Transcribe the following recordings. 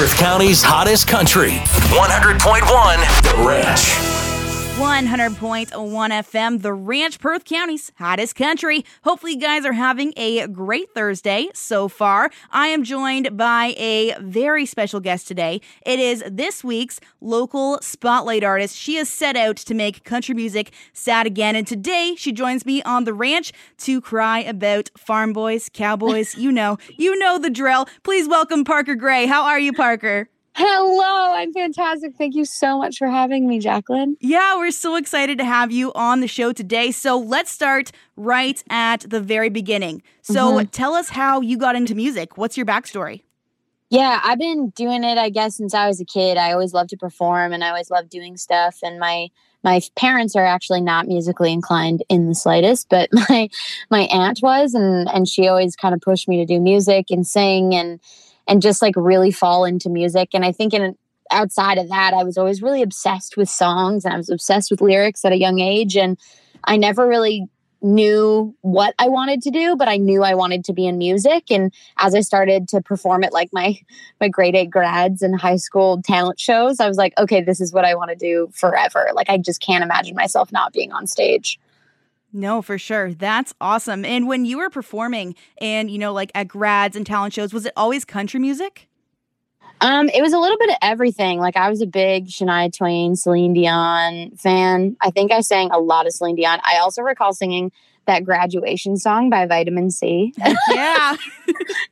Perth County's hottest country. 100.1 The Ranch. 100.1 FM, The Ranch, Perth County's hottest country. Hopefully you guys are having a great Thursday so far. I am joined by a very special guest today. It is this week's local spotlight artist. She has set out to make country music sad again, and today she joins me on The Ranch to cry about farm boys, cowboys, you know the drill. Please welcome Parker Graye. How are you, Parker? Hello, I'm fantastic. Thank you so much for having me, Jacqueline. Yeah, we're so excited to have you on the show today. So let's start right at the very beginning. So Tell us how you got into music. What's your backstory? Yeah, I've been doing it, I guess, since I was a kid. I always loved to perform and I always loved doing stuff. And my parents are actually not musically inclined in the slightest, but my aunt was, and she always kind of pushed me to do music and sing and just like really fall into music. And I think outside of that, I was always really obsessed with songs and I was obsessed with lyrics at a young age. And I never really knew what I wanted to do, but I knew I wanted to be in music. And as I started to perform at like my grade 8 grads and high school talent shows, I was like, okay, this is what I want to do forever. Like I just can't imagine myself not being on stage. No, for sure. That's awesome. And when you were performing and, like at grads and talent shows, was it always country music? It was a little bit of everything. Like I was a big Shania Twain, Celine Dion fan. I think I sang a lot of Celine Dion. I also recall singing that graduation song by Vitamin C. Yeah.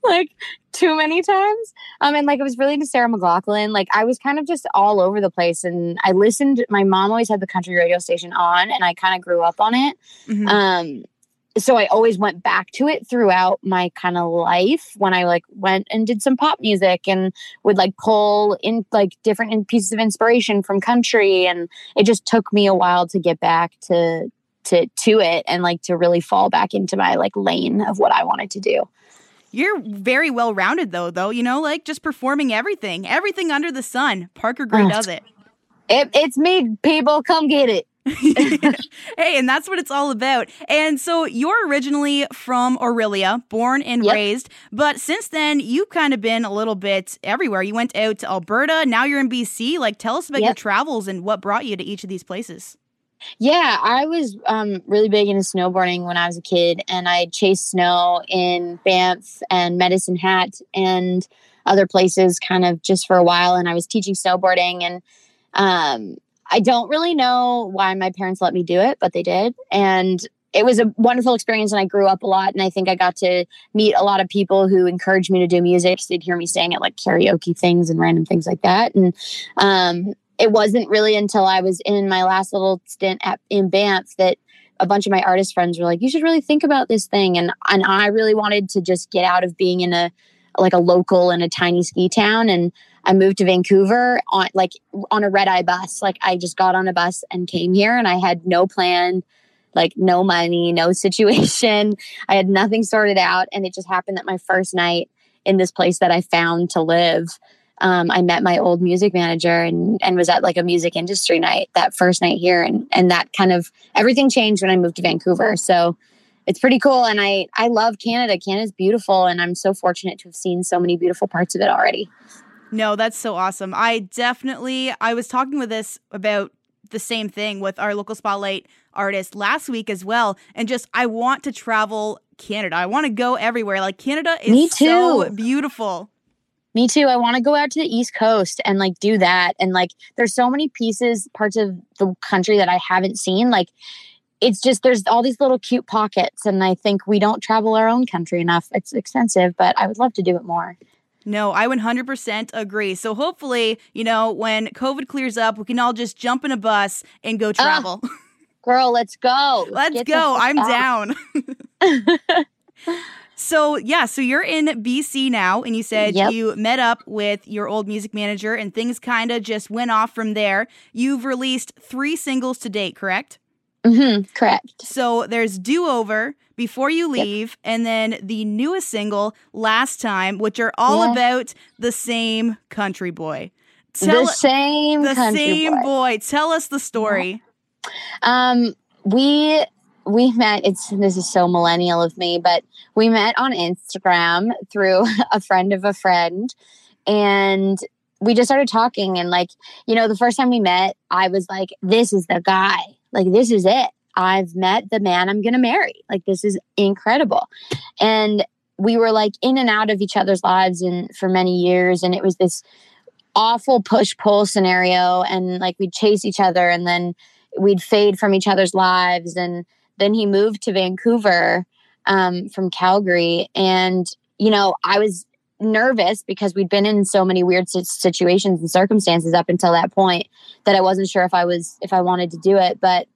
Like too many times. And like it was really to Sarah McLachlan. Like I was kind of just all over the place. And I listened, my mom always had the country radio station on and I kind of grew up on it. Mm-hmm. So I always went back to it throughout my kind of life when I like went and did some pop music and would like pull in like different pieces of inspiration from country. And it just took me a while to get back to it and like to really fall back into my like lane of what I wanted to do. You're very well-rounded though, like just performing everything under the sun. Parker Graye does it. It's me, people. Come get it. Hey, and that's what it's all about. And so you're originally from Orillia, born and raised, but since then you've kind of been a little bit everywhere. You went out to Alberta, now you're in BC. Like tell us about your travels and what brought you to each of these places. Yeah, I was really big into snowboarding when I was a kid, and I chased snow in Banff and Medicine Hat and other places kind of just for a while, and I was teaching snowboarding, and I don't really know why my parents let me do it, but they did, and it was a wonderful experience, and I grew up a lot, and I think I got to meet a lot of people who encouraged me to do music. They'd hear me sing at like karaoke things and random things like that, and it wasn't really until I was in my last little stint in Banff that a bunch of my artist friends were like, you should really think about this thing. And I really wanted to just get out of being in a local in a tiny ski town. And I moved to Vancouver on a red-eye bus. Like I just got on a bus and came here and I had no plan, like no money, no situation. I had nothing sorted out. And it just happened that my first night in this place that I found to live, I met my old music manager and was at like a music industry night that first night here. And that kind of everything changed when I moved to Vancouver. So it's pretty cool. And I love Canada. Canada's beautiful. And I'm so fortunate to have seen so many beautiful parts of it already. No, that's so awesome. I was talking with this about the same thing with our local spotlight artist last week as well. And just, I want to travel Canada. I want to go everywhere. Like Canada is so beautiful. Me too. I want to go out to the East Coast and like do that. And like, there's so many parts of the country that I haven't seen. Like, it's just, there's all these little cute pockets. And I think we don't travel our own country enough. It's expensive, but I would love to do it more. No, I 100% agree. So hopefully, when COVID clears up, we can all just jump in a bus and go travel. Girl, let's go. Let's go. I'm down. So you're in BC now, and you said you met up with your old music manager, and things kind of just went off from there. You've released 3 singles to date, correct? Mm-hmm, correct. So there's Do Over, Before You Leave, and then the newest single, Last Time, which are all about the same country boy. The same country boy. Tell us the story. Yeah. We met, this is so millennial of me, but we met on Instagram through a friend of a friend. And we just started talking. And like, you know, the first time we met, I was like, this is the guy. Like, this is it. I've met the man I'm going to marry. Like, this is incredible. And we were like in and out of each other's lives and for many years. And it was this awful push-pull scenario. And like, we'd chase each other and then we'd fade from each other's lives. And then he moved to Vancouver from Calgary. And, you know, I was nervous because we'd been in so many weird situations and circumstances up until that point that I wasn't sure if I wanted to do it. But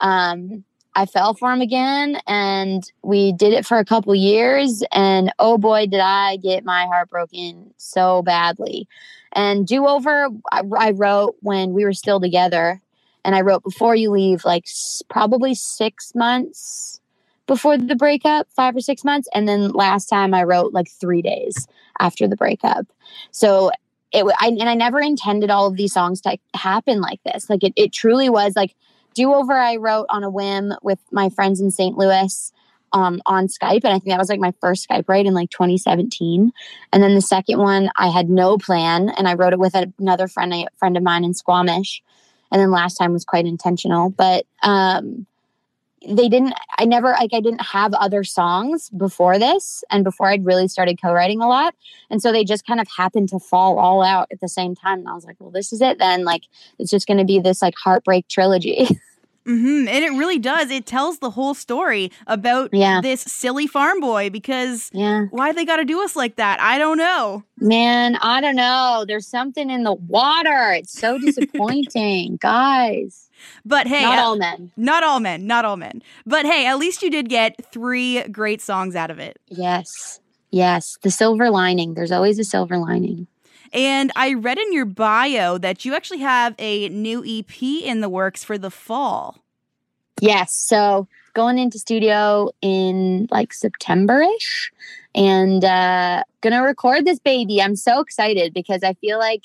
I fell for him again, and we did it for a couple years, and oh boy, did I get my heart broken so badly. And do-over, I wrote when we were still together, and I wrote Before You Leave, like probably 6 months before the breakup, 5 or 6 months. And then last time I wrote like 3 days after the breakup. So I never intended all of these songs to happen like this. Like it truly was like Do-Over. I wrote on a whim with my friends in St. Louis on Skype. And I think that was like my first Skype write in like 2017. And then the second one, I had no plan. And I wrote it with another friend of mine in Squamish. And then last time was quite intentional, but, I didn't have other songs before this and before I'd really started co-writing a lot. And so they just kind of happened to fall all out at the same time. And I was like, well, this is it then. Like, it's just going to be this like heartbreak trilogy. Mm-hmm. And it really does. It tells the whole story about this silly farm boy because why they got to do us like that? I don't know. Man, I don't know. There's something in the water. It's so disappointing, guys. But hey, not all men. But hey, at least you did get 3 great songs out of it. Yes. The silver lining. There's always a silver lining. And I read in your bio that you actually have a new EP in the works for the fall. Yes. So going into studio in like September-ish and gonna record this baby. I'm so excited because I feel like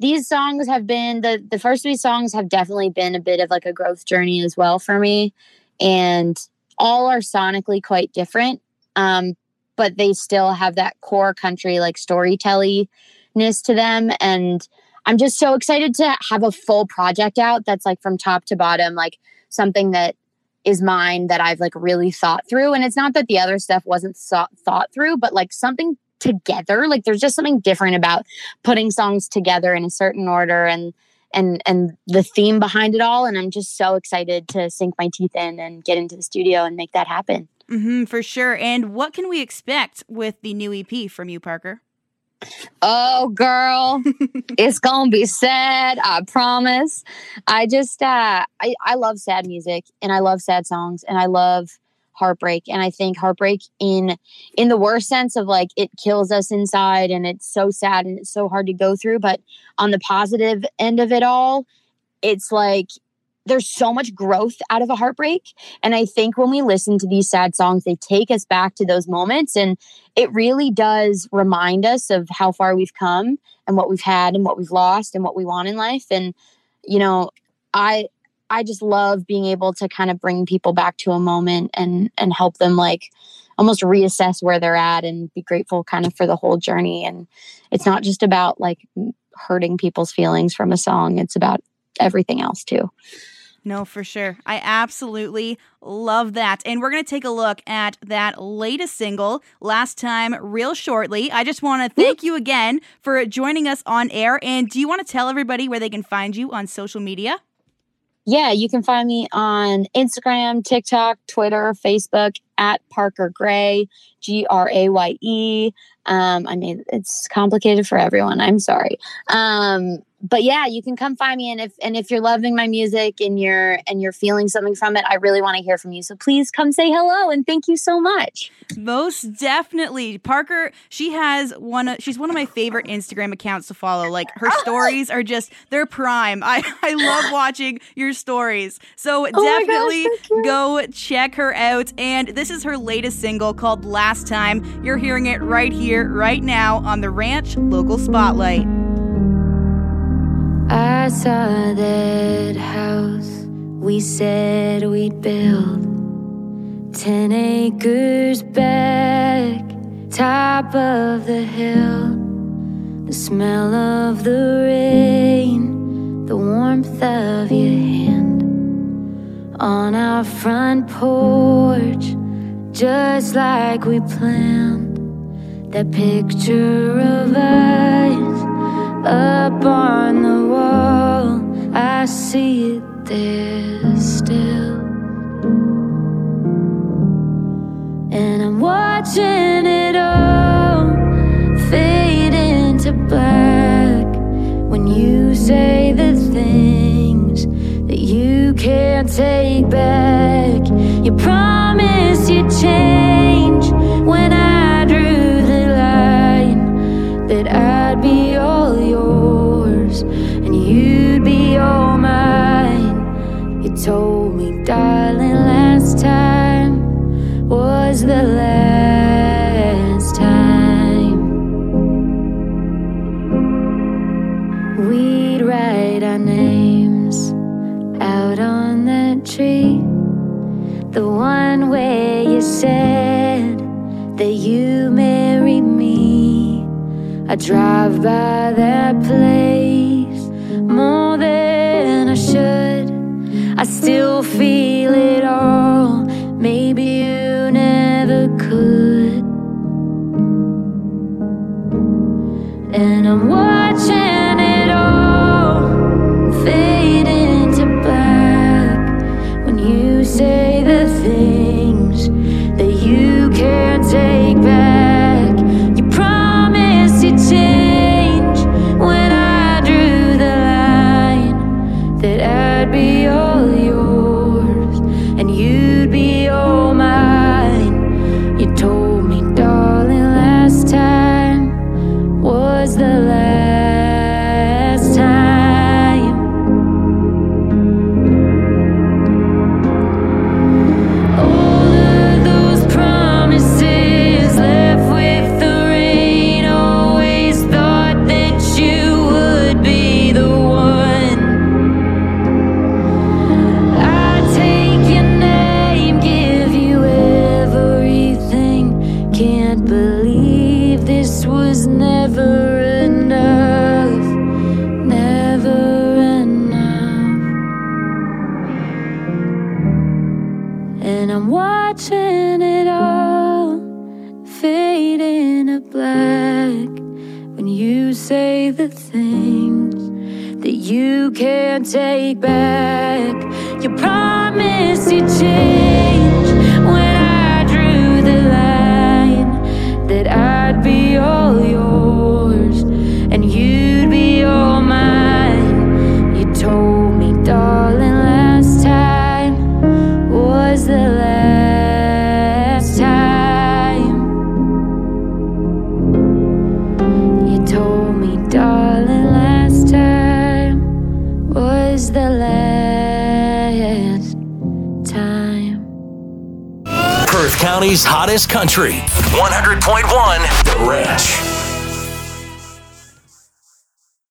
these songs have been, the first 3 songs have definitely been a bit of like a growth journey as well for me. And all are sonically quite different, but they still have that core country like storytellingness to them. And I'm just so excited to have a full project out that's like from top to bottom, like something that is mine that I've like really thought through. And it's not that the other stuff wasn't thought through, but like something together, like there's just something different about putting songs together in a certain order and the theme behind it all. And I'm just so excited to sink my teeth in and get into the studio and make that happen. Mm-hmm, for sure. And what can we expect with the new EP from you, Parker? Oh girl, it's gonna be sad, I promise. I just I love sad music and I love sad songs and I love heartbreak. And I think heartbreak in the worst sense of like, it kills us inside and it's so sad and it's so hard to go through. But on the positive end of it all, it's like, there's so much growth out of a heartbreak. And I think when we listen to these sad songs, they take us back to those moments. And it really does remind us of how far we've come and what we've had and what we've lost and what we want in life. And, you know, I just love being able to kind of bring people back to a moment and help them like almost reassess where they're at and be grateful kind of for the whole journey. And it's not just about like hurting people's feelings from a song. It's about everything else too. No, for sure. I absolutely love that. And we're going to take a look at that latest single, Last Time, real shortly. I just want to thank you again for joining us on air. And do you want to tell everybody where they can find you on social media? Yeah, you can find me on Instagram, TikTok, Twitter, Facebook at Parker Graye, Graye. I mean, it's complicated for everyone. I'm sorry. But yeah, you can come find me. And if you're loving my music and you're feeling something from it, I really want to hear from you. So please come say hello and thank you so much. Most definitely. Parker, she's one of my favorite Instagram accounts to follow. Like her stories are just, they're prime. I love watching your stories. So definitely go check her out. And this is her latest single called Last Time. You're hearing it right here, right now on The Ranch Local Spotlight. I saw that house we said we'd build, 10 acres back, top of the hill. The smell of the rain, the warmth of your hand on our front porch, just like we planned. That picture of us up on the wall, I see it there still. And I'm watching it all fade into black when you say the things that you can't take back. You promise you'd change when I drew the line, that I'd be all yours and you'd be all mine. You told me, darling, last time was the last time. We'd write our names out on that tree, the one where you said that you marry me. I drive by that place more than I should. I still feel it all. Maybe you never could. And I'm watching it all fade into black when you say the things that you can't take back. You promised you'd change when I drew the line, that I'd be all yours and you'd be mine. You told me, darling, last time was the last time. All of those promises left with the rain. Always thought that you would be the one. I take your name, give you everything. Can't believe this was never enough, never enough. And I'm watching it all fade into black when you say the things that you can't take back. You promised you'd change when I drew the line, that I'd be all yours and you'd be all mine. You told me, darling, last time was the last time. You told me, darling, last time was the last time. Perth County's hottest country, 100.1 The Ranch.